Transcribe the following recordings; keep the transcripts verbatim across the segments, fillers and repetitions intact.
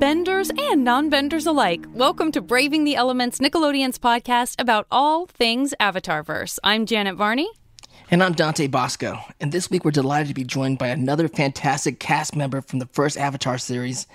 benders and non-benders alike. Welcome to Braving the Elements, Nickelodeon's podcast about all things Avatarverse. I'm Janet Varney. And I'm Dante Bosco. And this week we're delighted to be joined by another fantastic cast member from the first Avatar series.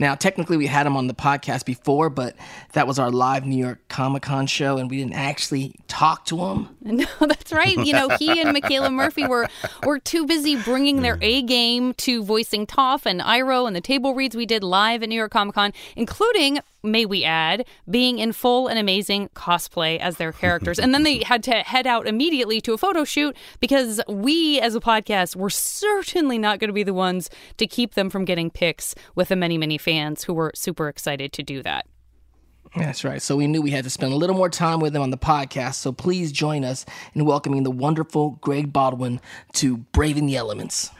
Now, technically we had him on the podcast before, but that was our live New York Comic-Con show, and we didn't actually talk to him. No, that's right. You know, he and Michaela Murphy were, were too busy bringing their A-game to voicing Toph and Iroh and the table reads we did live at New York Comic-Con, including, may we add, being in full and amazing cosplay as their characters. And then they had to head out immediately to a photo shoot because we, as a podcast, were certainly not going to be the ones to keep them from getting pics with the many, many fans who were super excited to do that. That's right. So we knew we had to spend a little more time with them on the podcast. So please join us in welcoming the wonderful Greg Baldwin to Braving the Elements.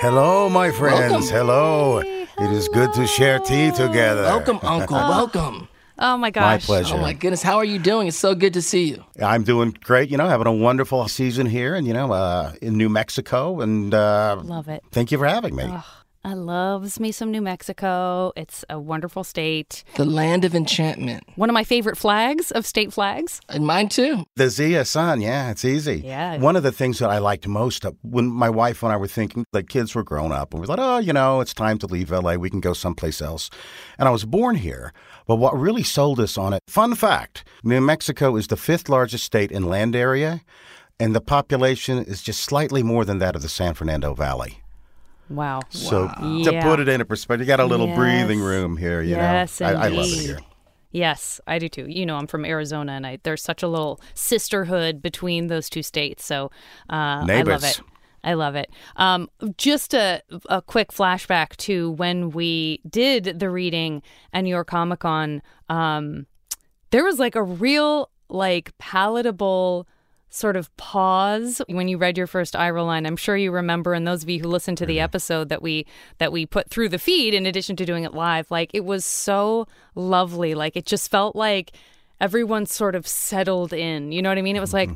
Hello, my friends. Welcome. Hello. Hello. It is good to share tea together. Welcome, Uncle. Oh. Welcome. Oh, my gosh. My pleasure. Oh, my goodness. How are you doing? It's so good to see you. I'm doing great. You know, having a wonderful season here and, you know, uh, in New Mexico. And uh, love it. Thank you for having me. Oh, I loves me some New Mexico. It's a wonderful state. The land of enchantment. One of my favorite flags of state flags. And mine, too. The Zia Sun. Yeah, it's easy. Yeah. One of the things that I liked most, when my wife and I were thinking, the kids were grown up, and we thought, oh, you know, it's time to leave L A. We can go someplace else. And I was born here. But what really sold us on it, fun fact, New Mexico is the fifth largest state in land area, and the population is just slightly more than that of the San Fernando Valley. Wow. So wow. to yeah. put it into perspective, you got a little yes. breathing room here, you yes, know. I, I love it here. Yes, I do too. You know, I'm from Arizona, and I, there's such a little sisterhood between those two states, so uh, I love it. I love it. Um, just a, a quick flashback to when we did the reading at New York Comic Con. Um, there was like a real, like, palatable sort of pause when you read your first Iroh line. I'm sure you remember, and those of you who listened to the episode that we that we put through the feed, in addition to doing it live, like it was so lovely. Like it just felt like everyone sort of settled in. You know what I mean? It was like,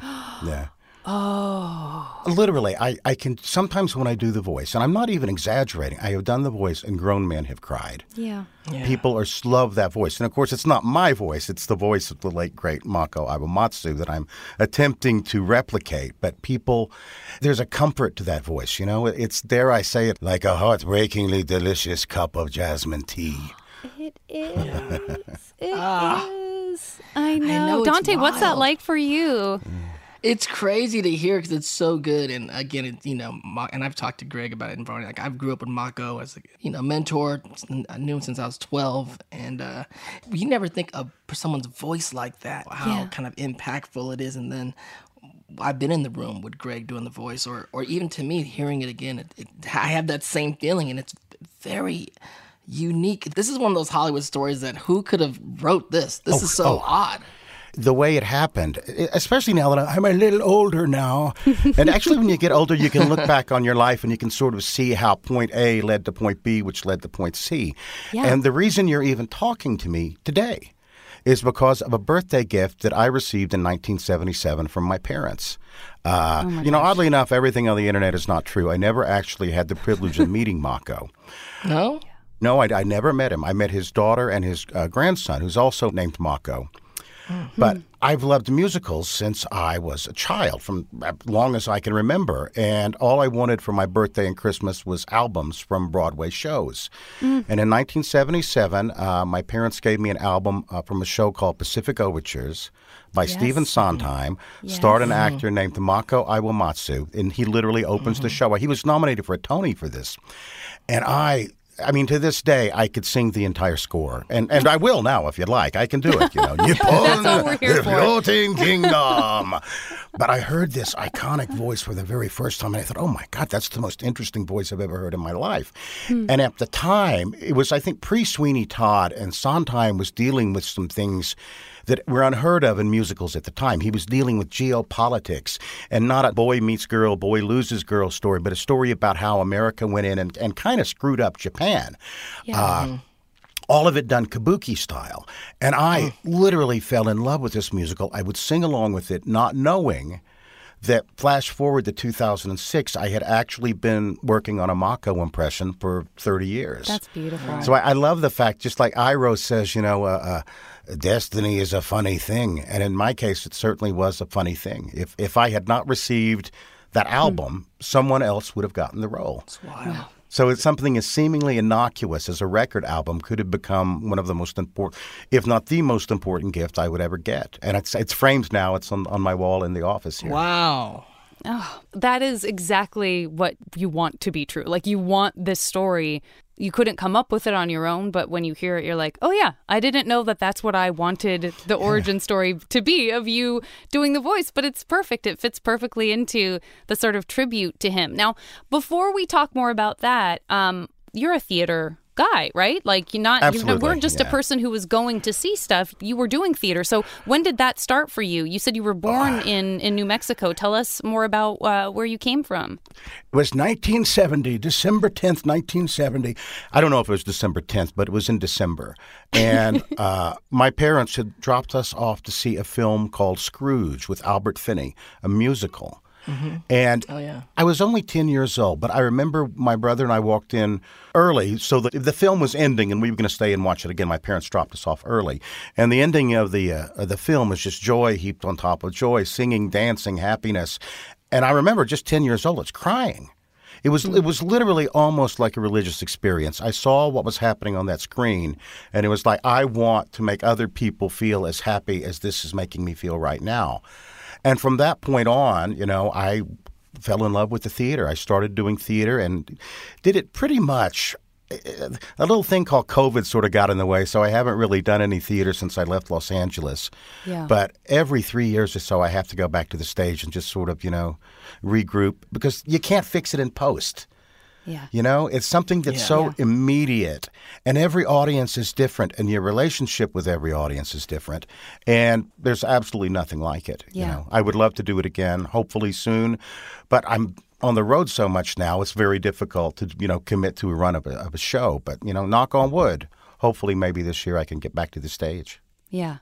yeah. Oh. Literally, I, I can sometimes when I do the voice, and I'm not even exaggerating, I have done the voice and grown men have cried. Yeah. yeah. People are, love that voice. And of course, it's not my voice. It's the voice of the late, great Mako Iwamatsu that I'm attempting to replicate. But people, there's a comfort to that voice, you know? It's, dare I say it, like a heartbreakingly delicious cup of jasmine tea. It is. It ah. is. I know. I know Dante, what's that like for you? Mm. It's crazy to hear because it's so good, and again, it, you know, and I've talked to Greg about it. And like, I grew up with Mako as a you know mentor. I knew him since I was twelve, and uh, you never think of someone's voice like that, how yeah. kind of impactful it is. And then I've been in the room with Greg doing the voice, or or even to me hearing it again, it, it, I have that same feeling, and it's very unique. This is one of those Hollywood stories that who could have wrote this? This oh, is so oh. odd. The way it happened, especially now that I'm a little older now. And actually, when you get older, you can look back on your life and you can sort of see how point A led to point B, which led to point C. Yeah. And the reason you're even talking to me today is because of a birthday gift that I received in nineteen seventy-seven from my parents. Uh, oh my you know, gosh. Oddly enough, everything on the internet is not true. I never actually had the privilege of meeting Mako. No? No, I, I never met him. I met his daughter and his uh, grandson, who's also named Mako. Mm-hmm. But I've loved musicals since I was a child, from as long as I can remember. And all I wanted for my birthday and Christmas was albums from Broadway shows. Mm. And in nineteen seventy-seven, uh, my parents gave me an album uh, from a show called Pacific Overtures by yes. Stephen Sondheim, yes. starred an actor named Mako Iwamatsu. And he literally opens mm-hmm. the show. He was nominated for a Tony for this. And I... I mean, to this day, I could sing the entire score. And and I will now, if you'd like. I can do it, you know. Nippon, the floating kingdom. But I heard this iconic voice for the very first time, and I thought, oh, my God, that's the most interesting voice I've ever heard in my life. Hmm. And at the time, it was, I think, pre-Sweeney Todd, and Sondheim was dealing with some things that were unheard of in musicals at the time. He was dealing with geopolitics and not a boy meets girl, boy loses girl story, but a story about how America went in and, and kind of screwed up Japan. Yeah. Uh, mm-hmm. All of it done kabuki style. And I oh. literally fell in love with this musical. I would sing along with it, not knowing that flash forward to two thousand six, I had actually been working on a Mako impression for thirty years. That's beautiful. So I, I love the fact, just like Iroh says, you know, uh, uh, destiny is a funny thing. And in my case, it certainly was a funny thing. If, if I had not received that album, mm. someone else would have gotten the role. That's wild. Wow. So it's something as seemingly innocuous as a record album could have become one of the most important, if not the most important gift I would ever get. And it's it's framed now. It's on, on my wall in the office here. Wow. Oh, that is exactly what you want to be true. Like, you want this story. You couldn't come up with it on your own, but when you hear it, you're like, oh, yeah, I didn't know that that's what I wanted the origin story to be of you doing the voice. But it's perfect. It fits perfectly into the sort of tribute to him. Now, before we talk more about that, um, you're a theater guy, right? Like, you're not, you know, weren't just yeah. a person who was going to see stuff. You were doing theater. So when did that start for you? You said you were born oh. in, in New Mexico. Tell us more about uh, where you came from. It was nineteen seventy, December tenth, nineteen seventy. I don't know if it was December tenth, but it was in December. And uh, my parents had dropped us off to see a film called Scrooge with Albert Finney, a musical. Mm-hmm. And oh, yeah. I was only ten years old, but I remember my brother and I walked in early, so the, the film was ending and we were going to stay and watch it again. My parents dropped us off early. And the ending of the, uh, of the film is just joy heaped on top of joy, singing, dancing, happiness. And I remember, just ten years old, it's crying. It was it was literally almost like a religious experience. I saw what was happening on that screen, and it was like, I want to make other people feel as happy as this is making me feel right now. And from that point on, you know, I fell in love with the theater. I started doing theater and did it pretty much. A little thing called COVID sort of got in the way, so I haven't really done any theater since I left Los Angeles. Yeah. But every three years or so, I have to go back to the stage and just sort of, you know, regroup, because you can't fix it in post. Yeah. You know, it's something that's yeah, so yeah. immediate, and every audience is different, and your relationship with every audience is different, and there's absolutely nothing like it. Yeah. You know, I would love to do it again, hopefully soon, but I'm on the road so much now, it's very difficult to, you know, commit to a run of a, of a show. But, you know, knock on wood, hopefully maybe this year I can get back to the stage. Yeah.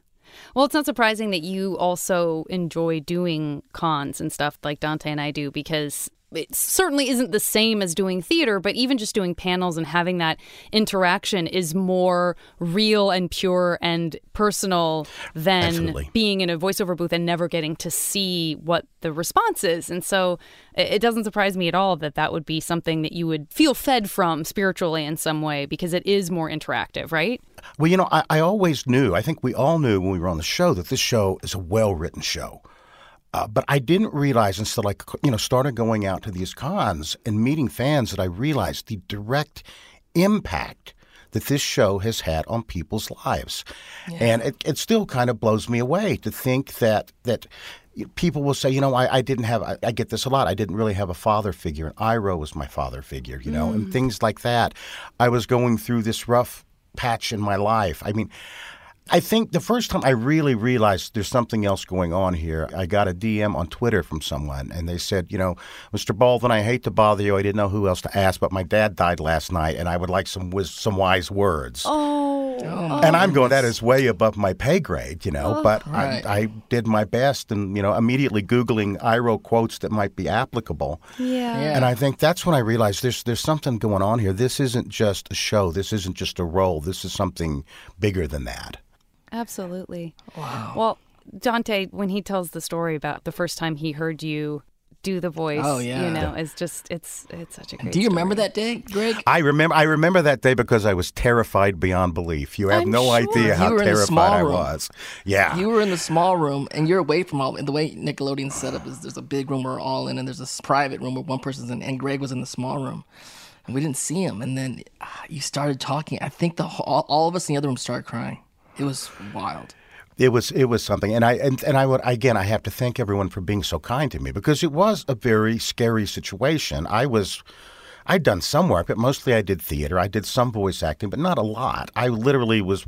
Well, it's not surprising that you also enjoy doing cons and stuff like Dante and I do, because it certainly isn't the same as doing theater, but even just doing panels and having that interaction is more real and pure and personal than Absolutely. Being in a voiceover booth and never getting to see what the response is. And so it doesn't surprise me at all that that would be something that you would feel fed from spiritually in some way, because it is more interactive, right? Well, you know, I, I always knew, I think we all knew when we were on the show, that this show is a well-written show. Uh, but I didn't realize until I, you know, started going out to these cons and meeting fans that I realized the direct impact that this show has had on people's lives. Yeah. And it, it still kind of blows me away to think that that people will say, you know, I, I didn't have, I, I get this a lot, I didn't really have a father figure, and Iroh was my father figure, you know, mm. and things like that. I was going through this rough patch in my life. I mean, I think the first time I really realized there's something else going on here, I got a D M on Twitter from someone, and they said, you know, Mister Baldwin, I hate to bother you. I didn't know who else to ask, but my dad died last night, and I would like some wis- some wise words. Oh. oh. And I'm going, that is way above my pay grade, you know, oh. but right. I, I did my best and, you know, immediately Googling Iroh quotes that might be applicable. Yeah. yeah. And I think that's when I realized there's there's something going on here. This isn't just a show. This isn't just a role. This is something bigger than that. Absolutely. Wow. Well, Dante, when he tells the story about the first time he heard you do the voice, oh, yeah. you know, it's just, it's it's such a great Do you story. Remember that day, Greg? I remember I remember that day because I was terrified beyond belief. You have I'm no sure. idea how terrified I was. Yeah. You were in the small room, and you're away from all, and the way Nickelodeon's set up is there's a big room we're all in, and there's this private room where one person's in, and Greg was in the small room. And we didn't see him, and then uh, you started talking. I think the all, all of us in the other room started crying. It was wild. It was it was something, and I and, and I would again I have to thank everyone for being so kind to me, because it was a very scary situation. I was, I'd done some work, but mostly I did theater. I did some voice acting, but not a lot. I literally was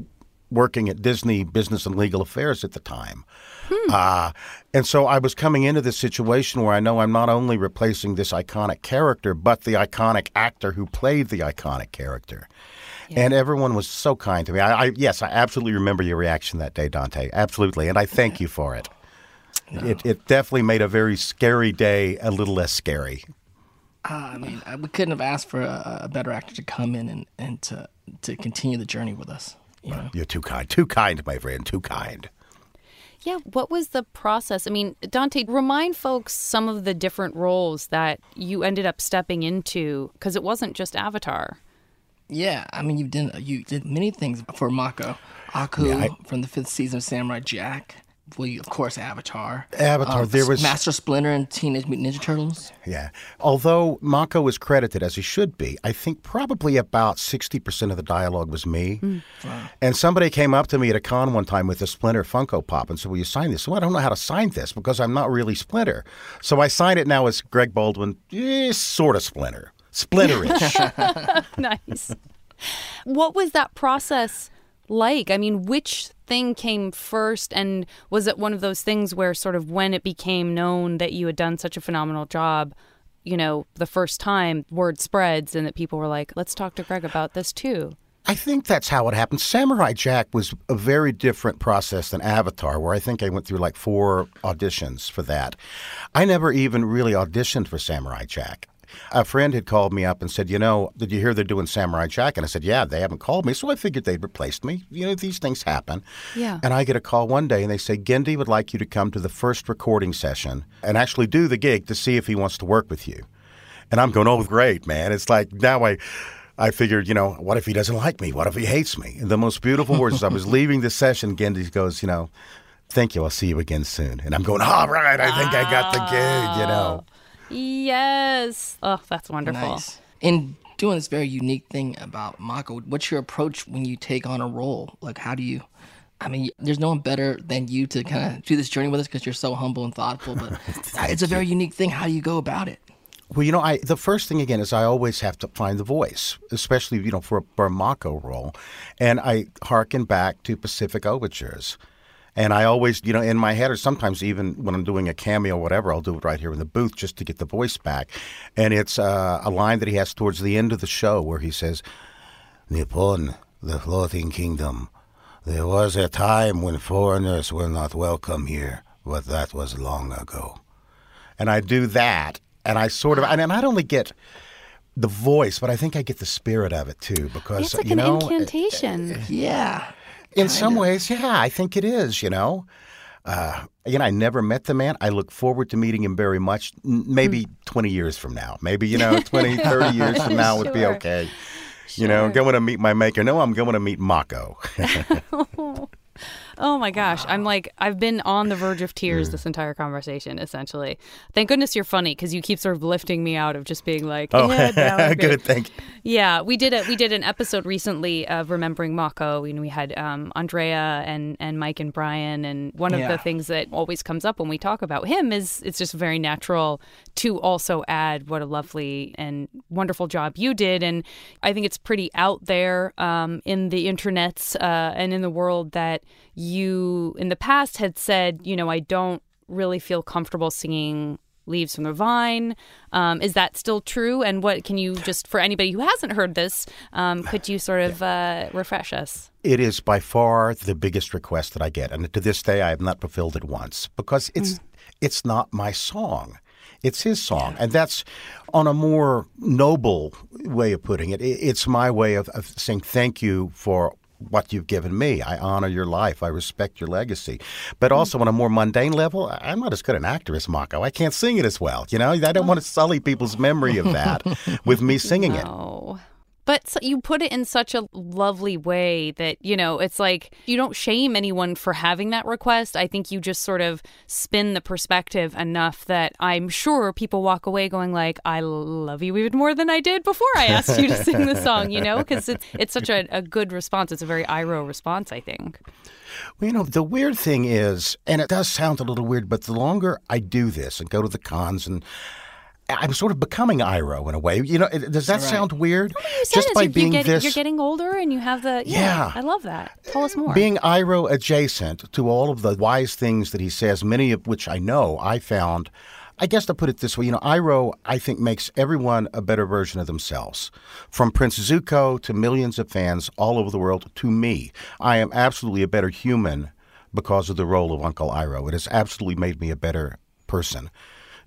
working at Disney Business and Legal Affairs at the time, hmm. uh, and so I was coming into this situation where I know I'm not only replacing this iconic character, but the iconic actor who played the iconic character. Yeah. And everyone was so kind to me. I, I yes, I absolutely remember your reaction that day, Dante. Absolutely. And I thank you for it. No. It, it definitely made a very scary day a little less scary. Uh, I mean, we couldn't have asked for a, a better actor to come in and, and to, to continue the journey with us. You well, know? You're too kind. Too kind, my friend. Too kind. Yeah, what was the process? I mean, Dante, remind folks some of the different roles that you ended up stepping into, because it wasn't just Avatar. Yeah, I mean, you did you did many things for Mako. Aku yeah, I, from the fifth season of Samurai Jack. Well, you, of course, Avatar. Avatar. Um, there was Master Splinter and Teenage Mutant Ninja Turtles. Yeah. Although Mako is credited, as he should be, I think probably about sixty percent of the dialogue was me. Mm. Wow. And somebody came up to me at a con one time with a Splinter Funko Pop and said, will you sign this? So I don't know how to sign this because I'm not really Splinter. So I sign it now as Greg Baldwin, eh, sort of Splinter. Splinterish. Nice. What was that process like? I mean, which thing came first, and was it one of those things where sort of when it became known that you had done such a phenomenal job, you know, the first time, word spreads and that people were like, let's talk to Greg about this too? I think that's how it happened. Samurai Jack was a very different process than Avatar, where I think I went through like four auditions for that. I never even really auditioned for Samurai Jack. A friend had called me up and said, you know, did you hear they're doing Samurai Jack? And I said, yeah, they haven't called me. So I figured they'd replaced me. You know, these things happen. Yeah. And I get a call one day and they say, Genndy would like you to come to the first recording session and actually do the gig to see if he wants to work with you. And I'm going, oh, great, man. It's like now I... I figured, you know, what if he doesn't like me? What if he hates me? And the most beautiful words, I was leaving this session, Genndy goes, you know, thank you. I'll see you again soon. And I'm going, all right, I think I got the gig, you know. Yes. Oh, that's wonderful. Nice. In doing this very unique thing about Mako, what's your approach when you take on a role? Like, how do you, I mean, there's no one better than you to kind of do this journey with us because you're so humble and thoughtful, but it's a very unique thing. How do you go about it? Well, you know, I the first thing, again, is I always have to find the voice, especially, you know, for a, for a Mako role. And I hearken back to Pacific Overtures. And I always, you know, in my head, or sometimes even when I'm doing a cameo or whatever, I'll do it right here in the booth just to get the voice back. And it's uh, a line that he has towards the end of the show where he says, Nippon, the floating kingdom, there was a time when foreigners were not welcome here, but that was long ago. And I do that, and I sort of, and I not only get the voice, but I think I get the spirit of it, too, because, it's like you know. It's like an incantation. It, it, yeah. In some ways, yeah, I think it is, you know. Uh, again, I never met the man. I look forward to meeting him very much, maybe mm. twenty years from now. Maybe, you know, twenty, thirty years from now sure. would be okay. Sure. You know, going to meet my maker. No, I'm going to meet Mako. Oh, my gosh. Wow. I'm like, I've been on the verge of tears mm. this entire conversation, essentially. Thank goodness you're funny, because you keep sort of lifting me out of just being like, oh, yeah, good, thank you. Yeah, we did, a, we did an episode recently of Remembering Mako, and we had um, Andrea and, and Mike and Brian, and one of yeah. the things that always comes up when we talk about him is it's just very natural to also add what a lovely and wonderful job you did. And I think it's pretty out there um, in the internets uh, and in the world that you in the past had said, you know, I don't really feel comfortable singing Leaves from the Vine. Um, is that still true? And what can you just, for anybody who hasn't heard this, um, could you sort of uh, refresh us? It is by far the biggest request that I get. And to this day, I have not fulfilled it once because it's mm. it's not my song. It's his song. And that's on a more noble way of putting it. It's my way of, of saying thank you for what you've given me. I honor your life. I respect your legacy. But also on a more mundane level, I'm not as good an actor as Mako. I can't sing it as well. You know, I don't want to sully people's memory of that with me singing no. it. But you put it in such a lovely way that, you know, it's like you don't shame anyone for having that request. I think you just sort of spin the perspective enough that I'm sure people walk away going like, I love you even more than I did before I asked you to sing the song, you know, because it's, it's such a, a good response. It's a very Iroh response, I think. Well, you know, the weird thing is, and it does sound a little weird, but the longer I do this and go to the cons and I'm sort of becoming Iroh in a way. You know, does that right. sound weird? Well, you said Just by you, being get, this, you're getting older, and you have the yeah, yeah. I love that. Tell us more. Being Iroh adjacent to all of the wise things that he says, many of which I know I found. I guess to put it this way, you know, Iroh, I think, makes everyone a better version of themselves. From Prince Zuko to millions of fans all over the world to me, I am absolutely a better human because of the role of Uncle Iroh. It has absolutely made me a better person.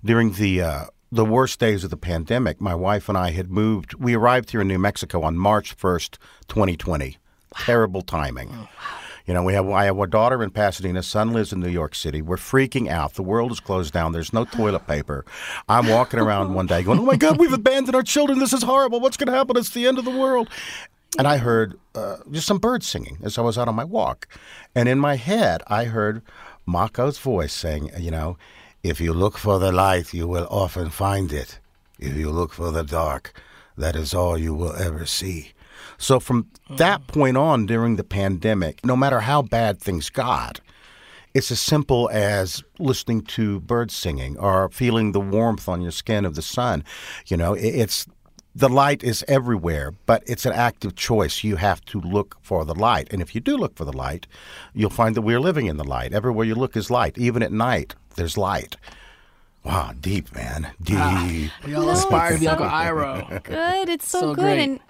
During the uh, the worst days of the pandemic, my wife and I had moved. We arrived here in New Mexico on March first, twenty twenty. Wow. Terrible timing. Oh, wow. You know, we have, I have a daughter in Pasadena. Son lives in New York City. We're freaking out. The world is closed down. There's no toilet paper. I'm walking around one day going, oh, my God, we've abandoned our children. This is horrible. What's going to happen? It's the end of the world. And I heard uh, just some birds singing as I was out on my walk. And in my head, I heard Mako's voice saying, you know, if you look for the light, you will often find it. If you look for the dark, that is all you will ever see. So from that point on during the pandemic, no matter how bad things got, it's as simple as listening to birds singing or feeling the warmth on your skin of the sun. You know, it's... the light is everywhere, but it's an active choice. You have to look for the light. And if you do look for the light, you'll find that we're living in the light. Everywhere you look is light. Even at night, there's light. Wow, deep, man. Deep. Ah, we all no, aspire to be so Uncle Iroh. Good. It's so, so good. Great. And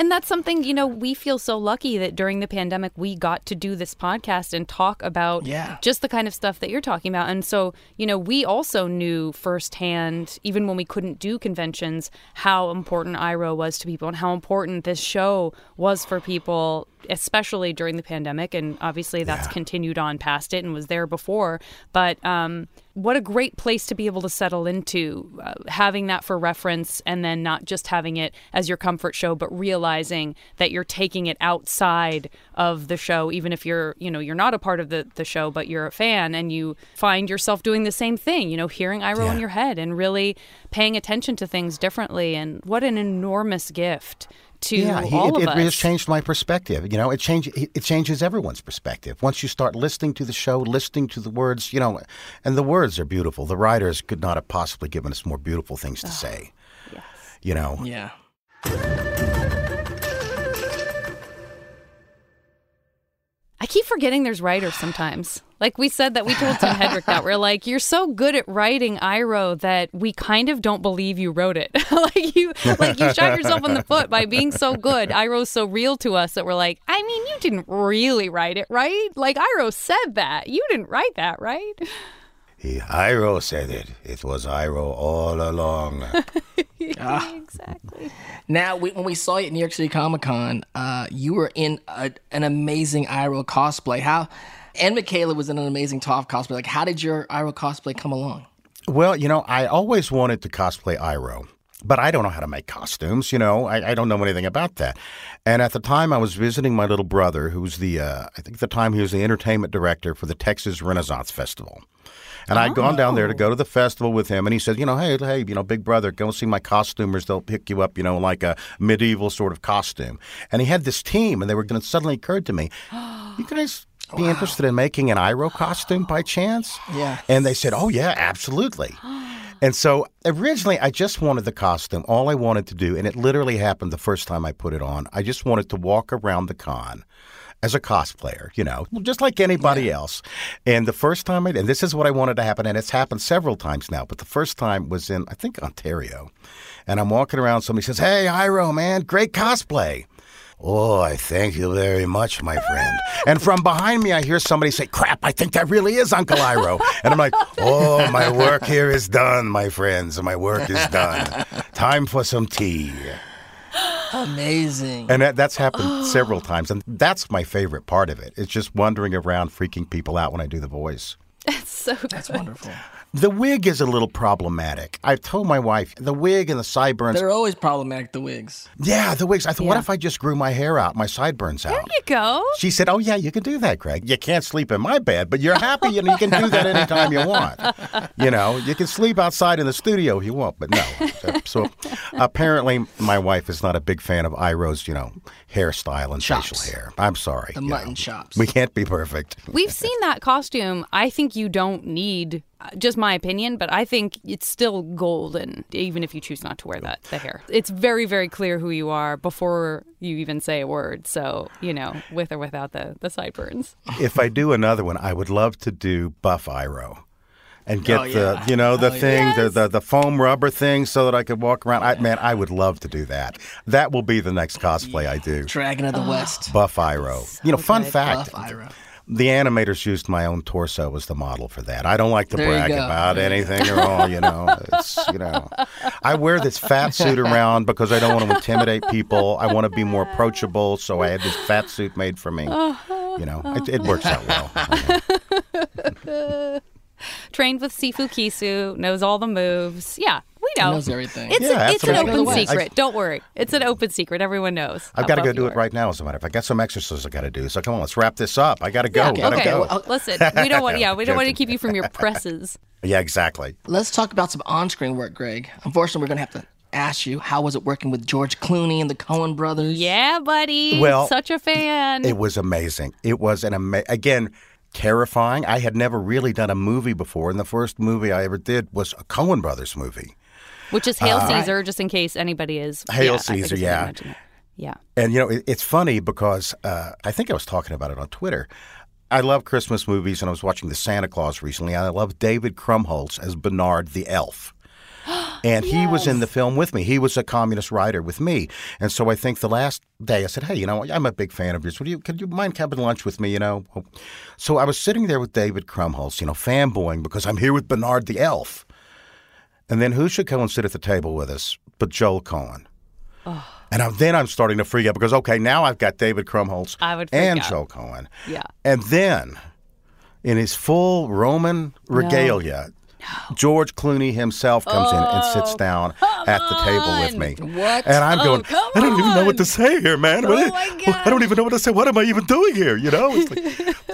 and that's something, you know, we feel so lucky that during the pandemic we got to do this podcast and talk about yeah. just the kind of stuff that you're talking about. And so, you know, we also knew firsthand, even when we couldn't do conventions, how important Iroh was to people and how important this show was for people, especially during the pandemic. And obviously that's yeah. continued on past it and was there before. But um, what a great place to be able to settle into, uh, having that for reference and then not just having it as your comfort show, but realizing that you're taking it outside of the show, even if you're, you know, you're not a part of the, the show, but you're a fan and you find yourself doing the same thing, you know, hearing Iroh yeah. in your head and really paying attention to things differently. And what an enormous gift to yeah, he, all it, of us. It has changed my perspective. You know, it change, it changes everyone's perspective. Once you start listening to the show, listening to the words, you know, and the words are beautiful. The writers could not have possibly given us more beautiful things to oh, say. Yes. You know? Yeah. I keep forgetting there's writers sometimes. Like we said that, we told Tim Hedrick that. We're like, you're so good at writing Iroh that we kind of don't believe you wrote it. like you like you shot yourself in the foot by being so good. Iroh's so real to us that we're like, I mean, you didn't really write it, right? Like Iroh said that. You didn't write that, right? He, Iroh said it. It was Iroh all along. uh, exactly. Now, we, when we saw you at New York City Comic Con, uh, you were in a, an amazing Iroh cosplay. How? And Michaela was in an amazing Toph cosplay. Like, how did your Iroh cosplay come along? Well, you know, I always wanted to cosplay Iroh, but I don't know how to make costumes. You know, I, I don't know anything about that. And at the time, I was visiting my little brother, who's the uh, I think at the time he was the entertainment director for the Texas Renaissance Festival. And I'd gone down there to go to the festival with him, and he said, you know, hey, hey, you know, big brother, go see my costumers. They'll pick you up, you know, like a medieval sort of costume. And he had this team, and they were going to suddenly occurred to me, you guys be wow. interested in making an Iroh costume by chance? Yeah. And they said, oh, yeah, absolutely. And so originally I just wanted the costume. All I wanted to do, and it literally happened the first time I put it on, I just wanted to walk around the con as a cosplayer, you know, just like anybody yeah. else. And the first time, I, and this is what I wanted to happen, and it's happened several times now, but the first time was in, I think, Ontario. And I'm walking around, somebody says, hey, Iroh, man, great cosplay. Oh, I thank you very much, my friend. And from behind me, I hear somebody say, crap, I think that really is Uncle Iroh. And I'm like, oh, my work here is done, my friends. My work is done. Time for some tea. Amazing. And that, that's happened oh. several times. And that's my favorite part of it. It's just wandering around, freaking people out when I do the voice. That's so good. That's wonderful. The wig is a little problematic. I've told my wife, the wig and the sideburns. They're always problematic, the wigs. Yeah, the wigs. I thought, yeah. what if I just grew my hair out, my sideburns out? There you go. She said, oh, yeah, you can do that, Greg. You can't sleep in my bed, but you're happy. You know, you can do that anytime you want. You know, you can sleep outside in the studio if you want, but no. So apparently my wife is not a big fan of Iroh's, you know, hairstyle and chops. Facial hair. I'm sorry. The mutton know. Chops. We can't be perfect. We've seen that costume. I think you don't need... just my opinion, but I think it's still golden, even if you choose not to wear that, the hair. It's very, very clear who you are before you even say a word. So, you know, with or without the, the sideburns. If I do another one, I would love to do Buff Iroh. And get oh, yeah. the, you know, the oh, thing, yes. the, the the foam rubber thing so that I could walk around. I, man, I would love to do that. That will be the next cosplay yeah. I do. Dragon of the oh. West. Buff Iroh. So you know, fun fact. Buff Iroh. The animators used my own torso as the model for that. I don't like to there brag about there anything at all, you know. It's, you know, I wear this fat suit around because I don't want to intimidate people. I want to be more approachable, so I had this fat suit made for me. You know, it, it works out well. Trained with Sifu Kisu, knows all the moves. Yeah. We know. He knows everything. It's, yeah, a, it's an open secret. I, Don't worry. It's an open secret. Everyone knows. I've got to go do it right now, as a matter of fact. I got some exercises I got to do. So come on, let's wrap this up. I got to go. Yeah, okay. Gotta okay. go. Well, listen, we don't want. Yeah, we don't want to keep you from your presses. Yeah, exactly. Let's talk about some on-screen work, Greg. Unfortunately, we're going to have to ask you, how was it working with George Clooney and the Coen Brothers? Yeah, buddy. Well, such a fan. It was amazing. It was an amazing. Again. Terrifying. I had never really done a movie before, and the first movie I ever did was a Coen Brothers movie. Which is Hail uh, Caesar, just in case anybody is. Hail yeah, Caesar, yeah. Yeah. And, you know, it, it's funny because uh, I think I was talking about it on Twitter. I love Christmas movies, and I was watching The Santa Claus recently, and I love David Krumholtz as Bernard the Elf. And yes. he was in the film with me. He was a communist writer with me. And so I think the last day I said, hey, you know, I'm a big fan of yours. Would you, could you mind having lunch with me, you know? So I was sitting there with David Krumholtz, you know, fanboying because I'm here with Bernard the Elf. And then who should come and sit at the table with us but Joel Cohen? Oh. And I'm, then I'm starting to freak out because, okay, now I've got David Krumholtz I would freak and out. Joel Cohen. Yeah. And then in his full Roman regalia... No. No. George Clooney himself comes oh, in and sits down at the table with me. What? And I'm oh, going, I don't even know what to say here, man. Oh what my God. I don't even know what to say. What am I even doing here? You know? It's like,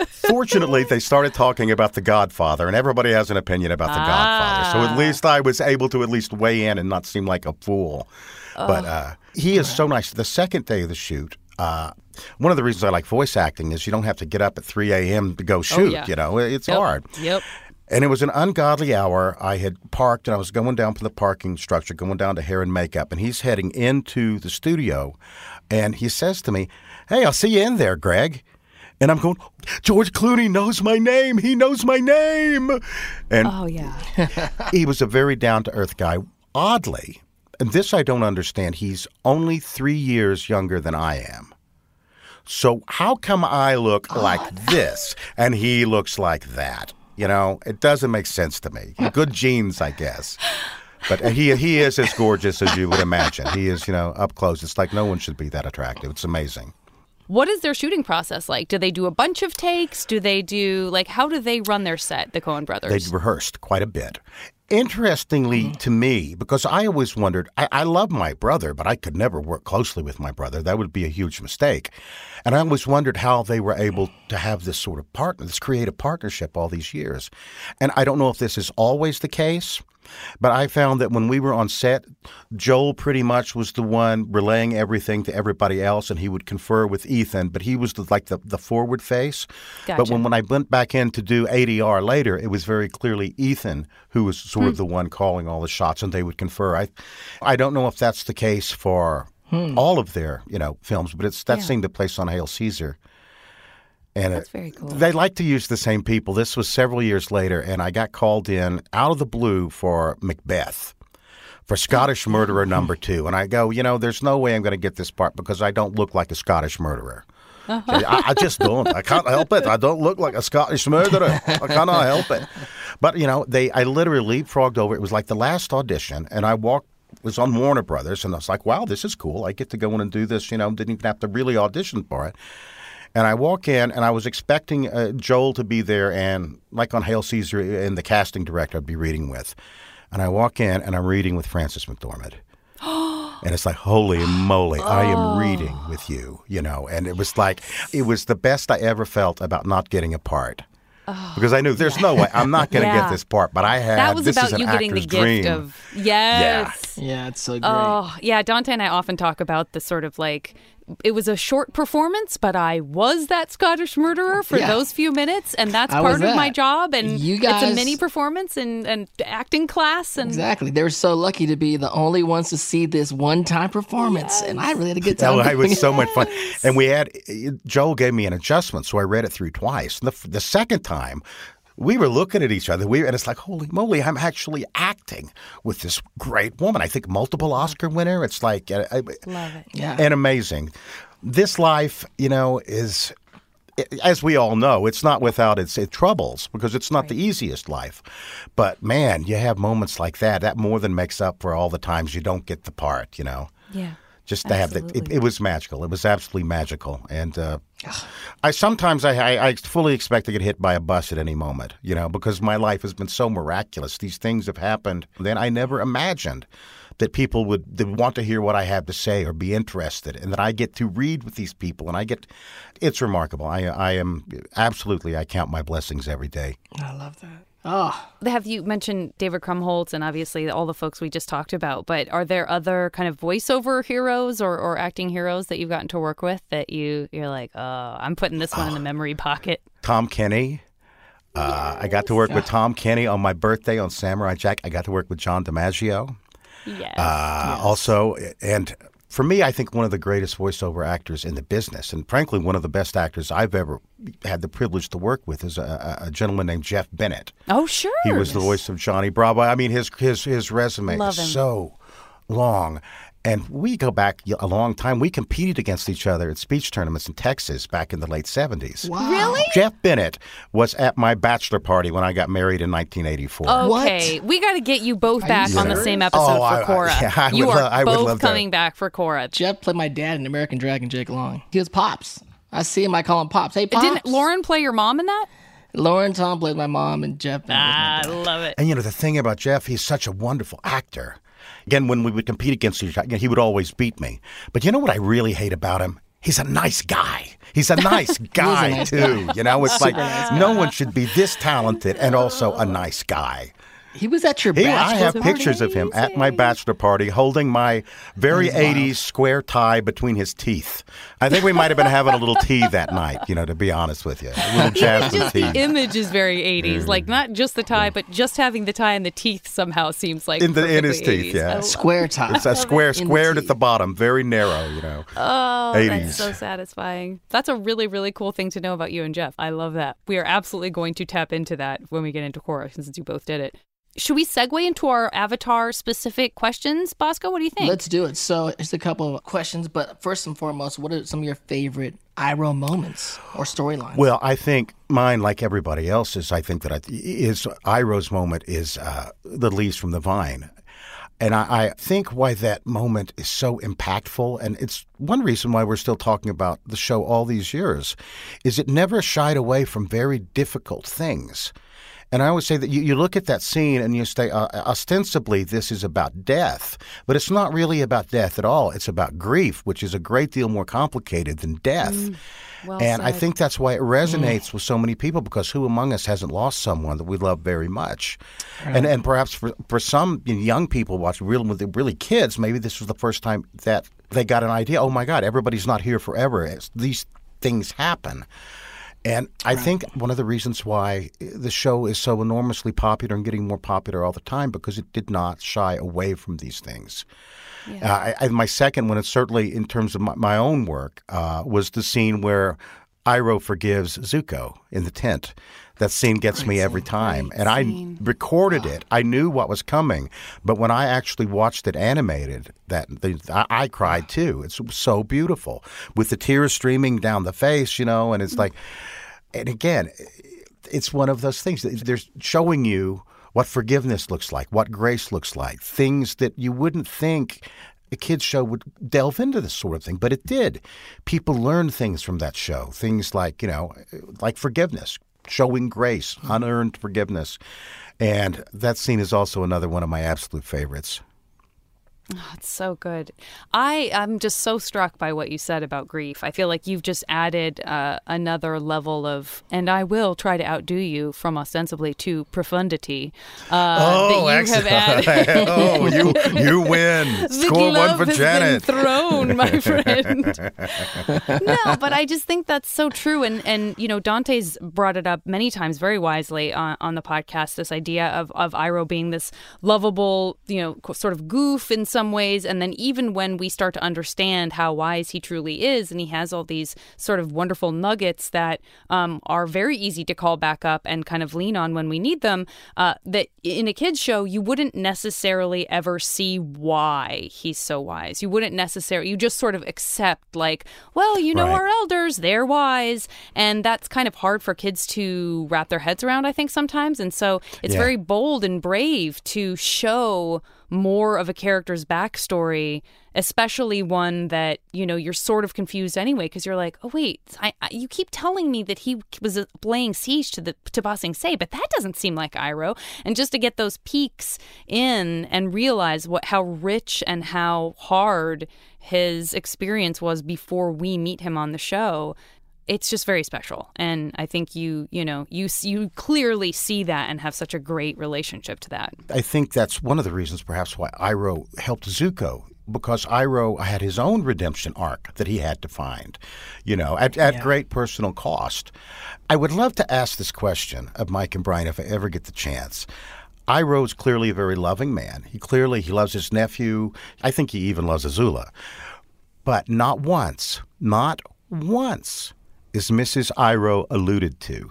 fortunately, they started talking about The Godfather, and everybody has an opinion about The ah. Godfather. So at least I was able to at least weigh in and not seem like a fool. Oh. But uh, he is so nice. The second day of the shoot, uh, one of the reasons I like voice acting is you don't have to get up at three a.m. to go shoot. Oh, yeah. You know, it's yep. hard. Yep. And it was an ungodly hour. I had parked, and I was going down from the parking structure, going down to hair and makeup. And he's heading into the studio, and he says to me, hey, I'll see you in there, Greg. And I'm going, George Clooney knows my name. He knows my name. And oh, yeah. he was a very down-to-earth guy. Oddly, and this I don't understand, he's only three years younger than I am. So how come I look God. like this, and he looks like that? You know, it doesn't make sense to me. Good genes, I guess. But he he is as gorgeous as you would imagine. He is, you know, up close. It's like no one should be that attractive. It's amazing. What is their shooting process like? Do they do a bunch of takes? Do they do, like, how do they run their set, the Coen Brothers? They rehearsed quite a bit. Interestingly to me, because I always wondered, I, I love my brother, but I could never work closely with my brother. That would be a huge mistake. And I always wondered how they were able to have this sort of partner, this creative partnership all these years. And I don't know if this is always the case, but I found that when we were on set, Joel pretty much was the one relaying everything to everybody else, and he would confer with Ethan, but he was the, like the, the forward face. Gotcha. But when, when I went back in to do A D R later, it was very clearly Ethan who was sort hmm. of the one calling all the shots, and they would confer. I I don't know if that's the case for hmm. all of their, you know, films, but it's that yeah. seemed to place on Hail Caesar. And that's it, very cool. They like to use the same people. This was several years later, and I got called in out of the blue for Macbeth, for Scottish Murderer Number Two. And I go, you know, there's no way I'm going to get this part because I don't look like a Scottish murderer. Uh-huh. So I, I just don't. I can't help it. I don't look like a Scottish murderer. I cannot help it. But, you know, they I literally leapfrogged over. It was like the last audition, and I walked. was on Warner Brothers, and I was like, wow, this is cool. I get to go in and do this. You know, didn't even have to really audition for it. And I walk in, and I was expecting uh, Joel to be there, and like on Hail Caesar, and the casting director I'd be reading with. And I walk in, and I'm reading with Frances McDormand. And it's like, holy moly, oh. I am reading with you, you know. And it was like, it was the best I ever felt about not getting a part. Oh, because I knew there's yeah. no way I'm not going to yeah. get this part, but I had that was this about is an you actor's getting the dream. Gift of yes, yeah. yeah, it's so great. Oh, yeah. Dante and I often talk about the sort of like it was a short performance, but I was that Scottish murderer for yeah. those few minutes, and that's I part of that. my job. And you guys, it's a mini performance and, and acting class. And exactly, they were so lucky to be the only ones to see this one-time performance, yes. and I really had a good time. It was so much fun, and we had Joel gave me an adjustment, so I read it through twice. The, the second time. Time, we were looking at each other, we and it's like, holy moly, I'm actually acting with this great woman. I think multiple Oscar winner. It's like, I, I, love it, yeah, and amazing. This life, you know, is as we all know, it's not without its, its troubles, because it's not right. the easiest life. But, man, you have moments like that. That more than makes up for all the times you don't get the part, you know. Yeah. Just to absolutely. have that, it, it was magical. It was absolutely magical, and uh, I sometimes I, I, I fully expect to get hit by a bus at any moment, you know, because my life has been so miraculous. These things have happened that I never imagined that people would that want to hear what I have to say or be interested, and that I get to read with these people, and I get, it's remarkable. I I am absolutely I count my blessings every day. I love that. Oh. Have you mentioned David Krumholtz and obviously all the folks we just talked about, but are there other kind of voiceover heroes or, or acting heroes that you've gotten to work with that you, you're like, oh, I'm putting this one oh. in the memory pocket? Tom Kenny. Uh, yes. I got to work with Tom Kenny on my birthday on Samurai Jack. I got to work with John DiMaggio. Yes. Uh, yes. Also, and for me, I think one of the greatest voiceover actors in the business, and frankly, one of the best actors I've ever had the privilege to work with, is a, a gentleman named Jeff Bennett. Oh, sure. He was the voice of Johnny Bravo. I mean, his his his resume Love is him. so long. And we go back a long time. We competed against each other at speech tournaments in Texas back in the late seventies. Wow. Really? Jeff Bennett was at my bachelor party when I got married in nineteen eighty-four. Okay. What? We got to get you both are back you on serious? the same episode oh, for Korra. I, I, yeah, I you would are lo- I both would love coming that. back for Korra. Jeff played my dad in American Dragon, Jake Long. He was Pops. I see him. I call him Pops. Hey, Pops. Didn't Lauren play your mom in that? Lauren Tom played my mom, and Jeff Ah, I love it. And, you know, the thing about Jeff, he's such a wonderful actor. Again, when we would compete against each other, he would always beat me. But you know what I really hate about him? He's a nice guy. He's a nice guy, a nice too. Guy. You know, it's like no one should be this talented and also a nice guy. He was at your he, bachelor party? I have pictures of him at my bachelor party holding my very eighties square tie between his teeth. I think we might have been having a little tea that night, you know, to be honest with you. A little jazz and tea. The image is very eighties. Mm. Like, not just the tie, but just having the tie and the teeth somehow seems like in the In his teeth, eighties. Yeah. Square tie. It's a square, squared at the bottom, very narrow, you know. Oh, eighties. That's so satisfying. That's a really, really cool thing to know about you and Jeff. I love that. We are absolutely going to tap into that when we get into Korra, since you both did it. Should we segue into our Avatar-specific questions, Bosco? What do you think? Let's do it. So it's a couple of questions, but first and foremost, what are some of your favorite Iroh moments or storylines? Well, I think mine, like everybody else's, I think that I th- is Iroh's moment is uh, the Leaves from the Vine. And I, I think why that moment is so impactful, and it's one reason why we're still talking about the show all these years, is it never shied away from very difficult things. And I always say that you, you look at that scene and you say, uh, ostensibly, this is about death. But it's not really about death at all. It's about grief, which is a great deal more complicated than death. Mm, well and said. I think that's why it resonates mm. with so many people, because who among us hasn't lost someone that we love very much? Right. And and perhaps for, for some young people watching, really, really kids, maybe this was the first time that they got an idea, oh, my God, everybody's not here forever. It's, these things happen. And I right. think one of the reasons why the show is so enormously popular and getting more popular all the time, because it did not shy away from these things. Yeah. Uh, I, I, my second one, and certainly in terms of my, my own work, uh, was the scene where Iroh forgives Zuko in the tent. That scene gets Great me every scene. time. Great and scene. I recorded wow. it. I knew what was coming. But when I actually watched it animated, that the, I, I cried too. It's so beautiful. With the tears streaming down the face, you know, and it's like, and again, it's one of those things. They're showing you what forgiveness looks like, what grace looks like, things that you wouldn't think a kids' show would delve into this sort of thing, but it did. People learned things from that show, things like, you know, like forgiveness, showing grace, unearned forgiveness. And that scene is also another one of my absolute favorites. Oh, it's so good. I, I'm just so struck by what you said about grief. I feel like you've just added uh, another level of, and I will try to outdo you from ostensibly to profundity. Uh, oh, that you excellent. Have added. oh, you you win. Score one for Janet. The glove has been thrown, my friend. No, but I just think that's so true. And, and you know, Dante's brought it up many times very wisely on, on the podcast, this idea of, of Iroh being this lovable, you know, sort of goof and some ways. And then even when we start to understand how wise he truly is, and he has all these sort of wonderful nuggets that um, are very easy to call back up and kind of lean on when we need them, uh, that in a kid's show, you wouldn't necessarily ever see why he's so wise. You wouldn't necessarily, you just sort of accept like, well, you know, right. Our elders, they're wise. And that's kind of hard for kids to wrap their heads around, I think, sometimes. And so it's yeah. very bold and brave to show more of a character's backstory, especially one that, you know, you're sort of confused anyway, because you're like, oh, wait, I, I, you keep telling me that he was laying siege to the to Ba Sing Se, but that doesn't seem like Iroh. And just to get those peaks in and realize what how rich and how hard his experience was before we meet him on the show, it's just very special. And I think you, you know, you you clearly see that and have such a great relationship to that. I think that's one of the reasons perhaps why Iroh helped Zuko, because Iroh had his own redemption arc that he had to find, you know, at, at yeah. great personal cost. I would love to ask this question of Mike and Brian if I ever get the chance. Iroh's clearly a very loving man. He clearly, he loves his nephew. I think he even loves Azula. But not once, not once is Missus Iroh alluded to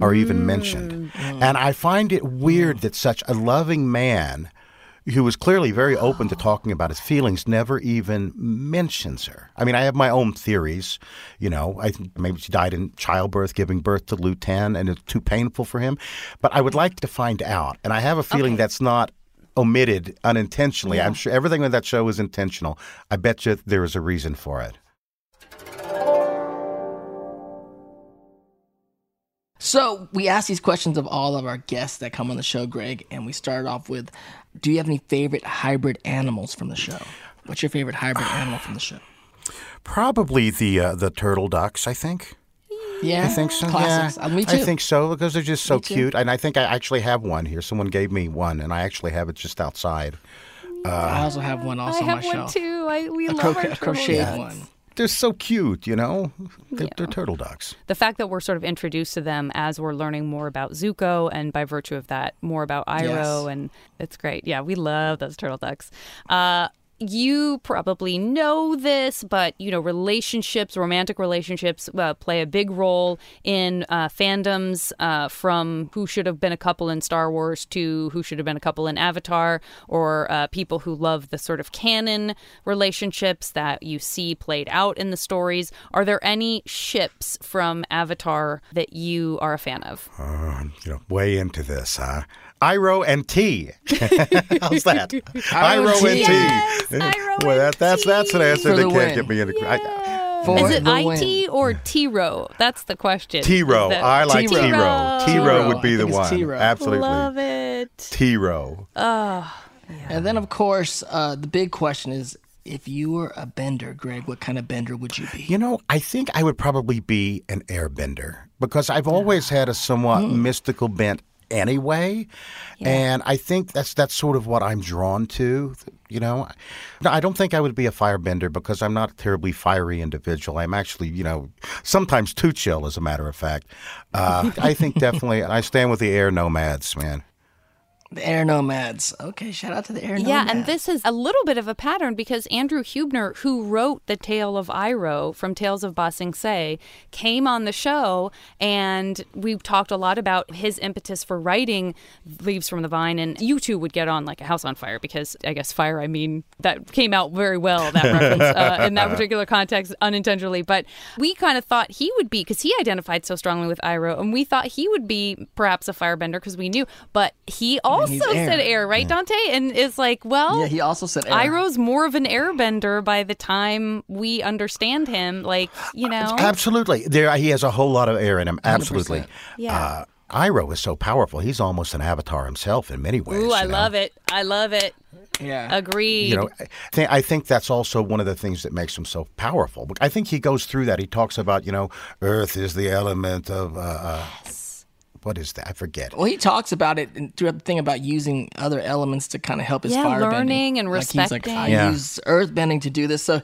or even mm. mentioned. Mm. And I find it weird mm. that such a loving man who was clearly very open oh. to talking about his feelings never even mentions her. I mean, I have my own theories. You know, I think maybe she died in childbirth, giving birth to Lutan, and it's too painful for him. But I would like to find out. And I have a feeling okay. that's not omitted unintentionally. Yeah. I'm sure everything on that show was intentional. I bet you there is a reason for it. So we asked these questions of all of our guests that come on the show, Greg, and we started off with, do you have any favorite hybrid animals from the show? What's your favorite hybrid animal from the show? Probably the uh, the turtle ducks, I think. Yeah, I think so. Classics. Yeah. Uh, me too. I think so, because they're just so cute. And I think I actually have one here. Someone gave me one, and I actually have it just outside. Uh, I also have one also on my shelf. I have one, too. I, we a love cro- our a crocheted yeah. one. They're so cute, you know? They're, yeah. they're turtle ducks. The fact that we're sort of introduced to them as we're learning more about Zuko, and by virtue of that, more about Iroh, yes. and it's great. Yeah, we love those turtle ducks. Uh, you probably know this, but, you know, relationships, romantic relationships uh, play a big role in uh, fandoms, uh, from who should have been a couple in Star Wars to who should have been a couple in Avatar, or uh, people who love the sort of canon relationships that you see played out in the stories. Are there any ships from Avatar that you are a fan of? Uh, you know, way into this, huh? Iroh and T. How's that? Iroh and T. Yes, Iroh well, that, that's T. that's an answer that can't win. Get me into. Yeah. I, Is it I T or T-Row? That's the question. T-Row. That... I like T-Row. T-Row. T-Row would be the one. T-Row. Absolutely. Love it. T-Row. Oh, yeah. And then, of course, uh, the big question is, if you were a bender, Greg, what kind of bender would you be? You know, I think I would probably be an airbender, because I've always had a somewhat mm. mystical bent anyway, yeah. and I think that's that's sort of what I'm drawn to, you know. No, I don't think I would be a firebender, because I'm not a terribly fiery individual. I'm actually, you know, sometimes too chill, as a matter of fact. Uh, I think definitely, I stand with the air nomads, man. The air nomads. Okay, shout out to the air nomads. Yeah, and this is a little bit of a pattern, because Andrew Huebner, who wrote The Tale of Iroh from Tales of Ba Sing Se, came on the show, and we talked a lot about his impetus for writing Leaves from the Vine, and you two would get on like a house on fire, because I guess fire, I mean, that came out very well, that reference, uh, in that particular context, unintentionally. But we kind of thought he would be, because he identified so strongly with Iroh, and we thought he would be perhaps a firebender, because we knew, but he also... also air. said air, right, yeah. Dante? And it's like, well, yeah, he also said air. Iroh's more of an airbender by the time we understand him, like, you know. Absolutely. There, he has a whole lot of air in him. Absolutely. one hundred percent. Yeah. Uh, Iroh is so powerful. He's almost an avatar himself in many ways. Ooh, I know? love it. I love it. Yeah. Agreed. You know, I, th- I think that's also one of the things that makes him so powerful. I think he goes through that. He talks about, you know, earth is the element of... Uh, yes. What is that? I forget. Well, he talks about it throughout the thing about using other elements to kind of help his yeah, firebending. Yeah, learning and respecting. Like he's like, I yeah. use earthbending to do this. So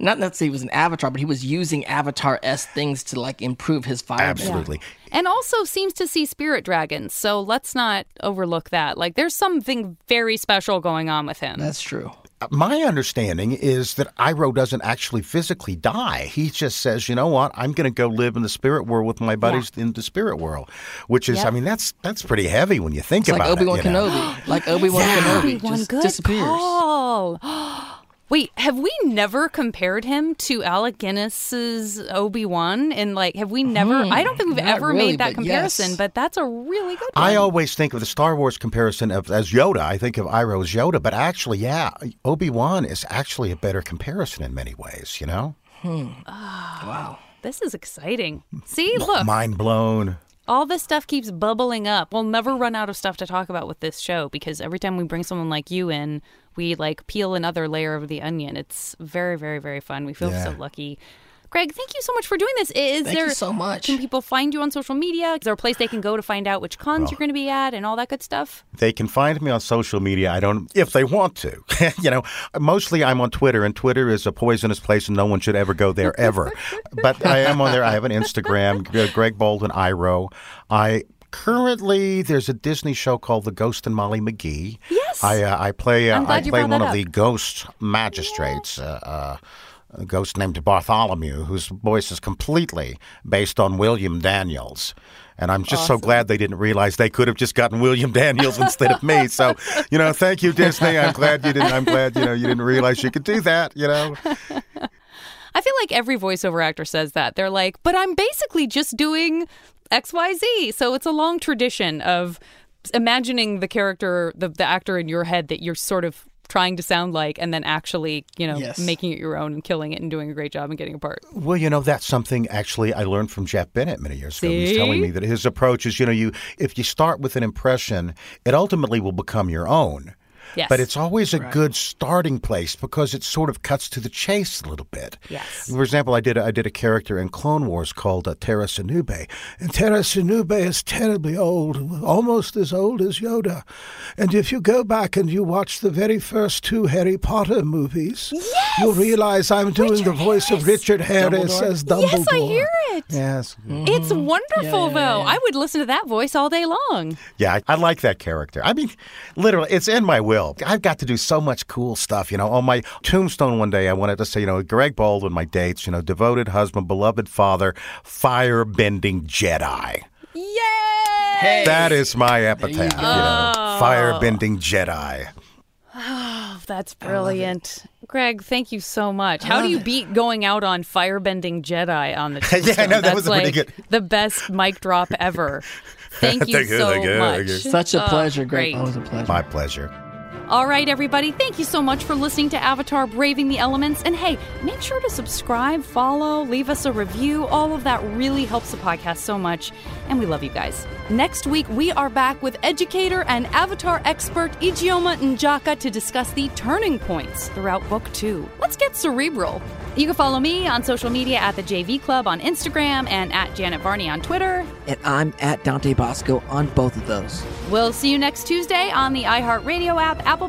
not that he was an avatar, but he was using avatar-esque things to like improve his firebending. Absolutely. Yeah. And also seems to see spirit dragons. So let's not overlook that. Like there's something very special going on with him. That's true. my understanding is that Iroh doesn't actually physically die. He just says, you know what, I'm going to go live in the spirit world with my buddies yeah. in the spirit world, which is, yeah. I mean, that's that's pretty heavy when you think it's about like Obi-Wan it. You know? Kenobi. Like Obi-Wan yeah. Kenobi. Obi-Wan just good disappears. Oh. Wait, have we never compared him to Alec Guinness's Obi-Wan? And, like, have we never... Mm, I don't think we've ever really, made that but comparison, yes. but that's a really good one. I always think of the Star Wars comparison of as Yoda. I think of Iroh as Yoda. But actually, yeah, Obi-Wan is actually a better comparison in many ways, you know? Hmm. Oh, wow. This is exciting. See, look. Mind blown. All this stuff keeps bubbling up. We'll never run out of stuff to talk about with this show because every time we bring someone like you in, we like peel another layer of the onion. It's very, very, very fun. We feel yeah. so lucky. Greg, thank you so much for doing this. Is thank there, you so much. Can people find you on social media? Is there a place they can go to find out which cons well, you're going to be at and all that good stuff? They can find me on social media. I don't, if they want to. You know, mostly I'm on Twitter, and Twitter is a poisonous place, and no one should ever go there ever. But I am on there. I have an Instagram, Greg Baldwin Iroh. I currently there's a Disney show called The Ghost and Molly McGee. Yes, I uh, I play uh, I play one up. of the ghost magistrates. Yeah. Uh, uh, A ghost named Bartholomew, whose voice is completely based on William Daniels. And I'm just awesome. so glad they didn't realize they could have just gotten William Daniels instead of me. So, you know, thank you, Disney. I'm glad you didn't. I'm glad, you know, you didn't realize you could do that, you know. I feel like every voiceover actor says that. They're like, but I'm basically just doing X Y Z. So it's a long tradition of imagining the character, the, the actor in your head that you're sort of trying to sound like, and then actually, you know, yes. making it your own and killing it and doing a great job and getting a part. Well, you know, that's something actually I learned from Jeff Bennett many years ago. See? He's telling me that his approach is, you know, you if you start with an impression, it ultimately will become your own. Yes. But it's always a right. good starting place because it sort of cuts to the chase a little bit. Yes. For example, I did a, I did a character in Clone Wars called uh, Terra Sinube. And Terra Sinube is terribly old, almost as old as Yoda. And if you go back and you watch the very first two Harry Potter movies, yes! you'll realize I'm doing Richard the voice Harris. of Richard Harris Dumbledore. as Dumbledore. Yes, I hear it. Yes. Mm-hmm. It's wonderful, yeah, yeah, though. Yeah, yeah. I would listen to that voice all day long. Yeah, I, I like that character. I mean, literally, it's in my will. I've got to do so much cool stuff, you know. On my tombstone one day, I wanted to say, you know, Greg Baldwin, my dates, you know, devoted husband, beloved father, fire-bending Jedi. Yay! Hey. That is my epitaph, you, you know, fire-bending Jedi. Oh, that's brilliant. Greg, thank you so much. How do you beat going out on Firebending Jedi on the tombstone? Yeah, I know, that That's was like pretty good. The best mic drop ever. Thank you thank so you, much. You. Such a pleasure, oh, Greg. Always a pleasure. My pleasure. All right, everybody, thank you so much for listening to Avatar Braving the Elements. And hey, make sure to subscribe, follow, leave us a review. All of that really helps the podcast so much. And we love you guys. Next week, we are back with educator and Avatar expert Ijeoma Njaka to discuss the turning points throughout Book two. Let's get cerebral. You can follow me on social media at the J V Club on Instagram and at Janet Varney on Twitter. And I'm at Dante Bosco on both of those. We'll see you next Tuesday on the iHeartRadio app, Apple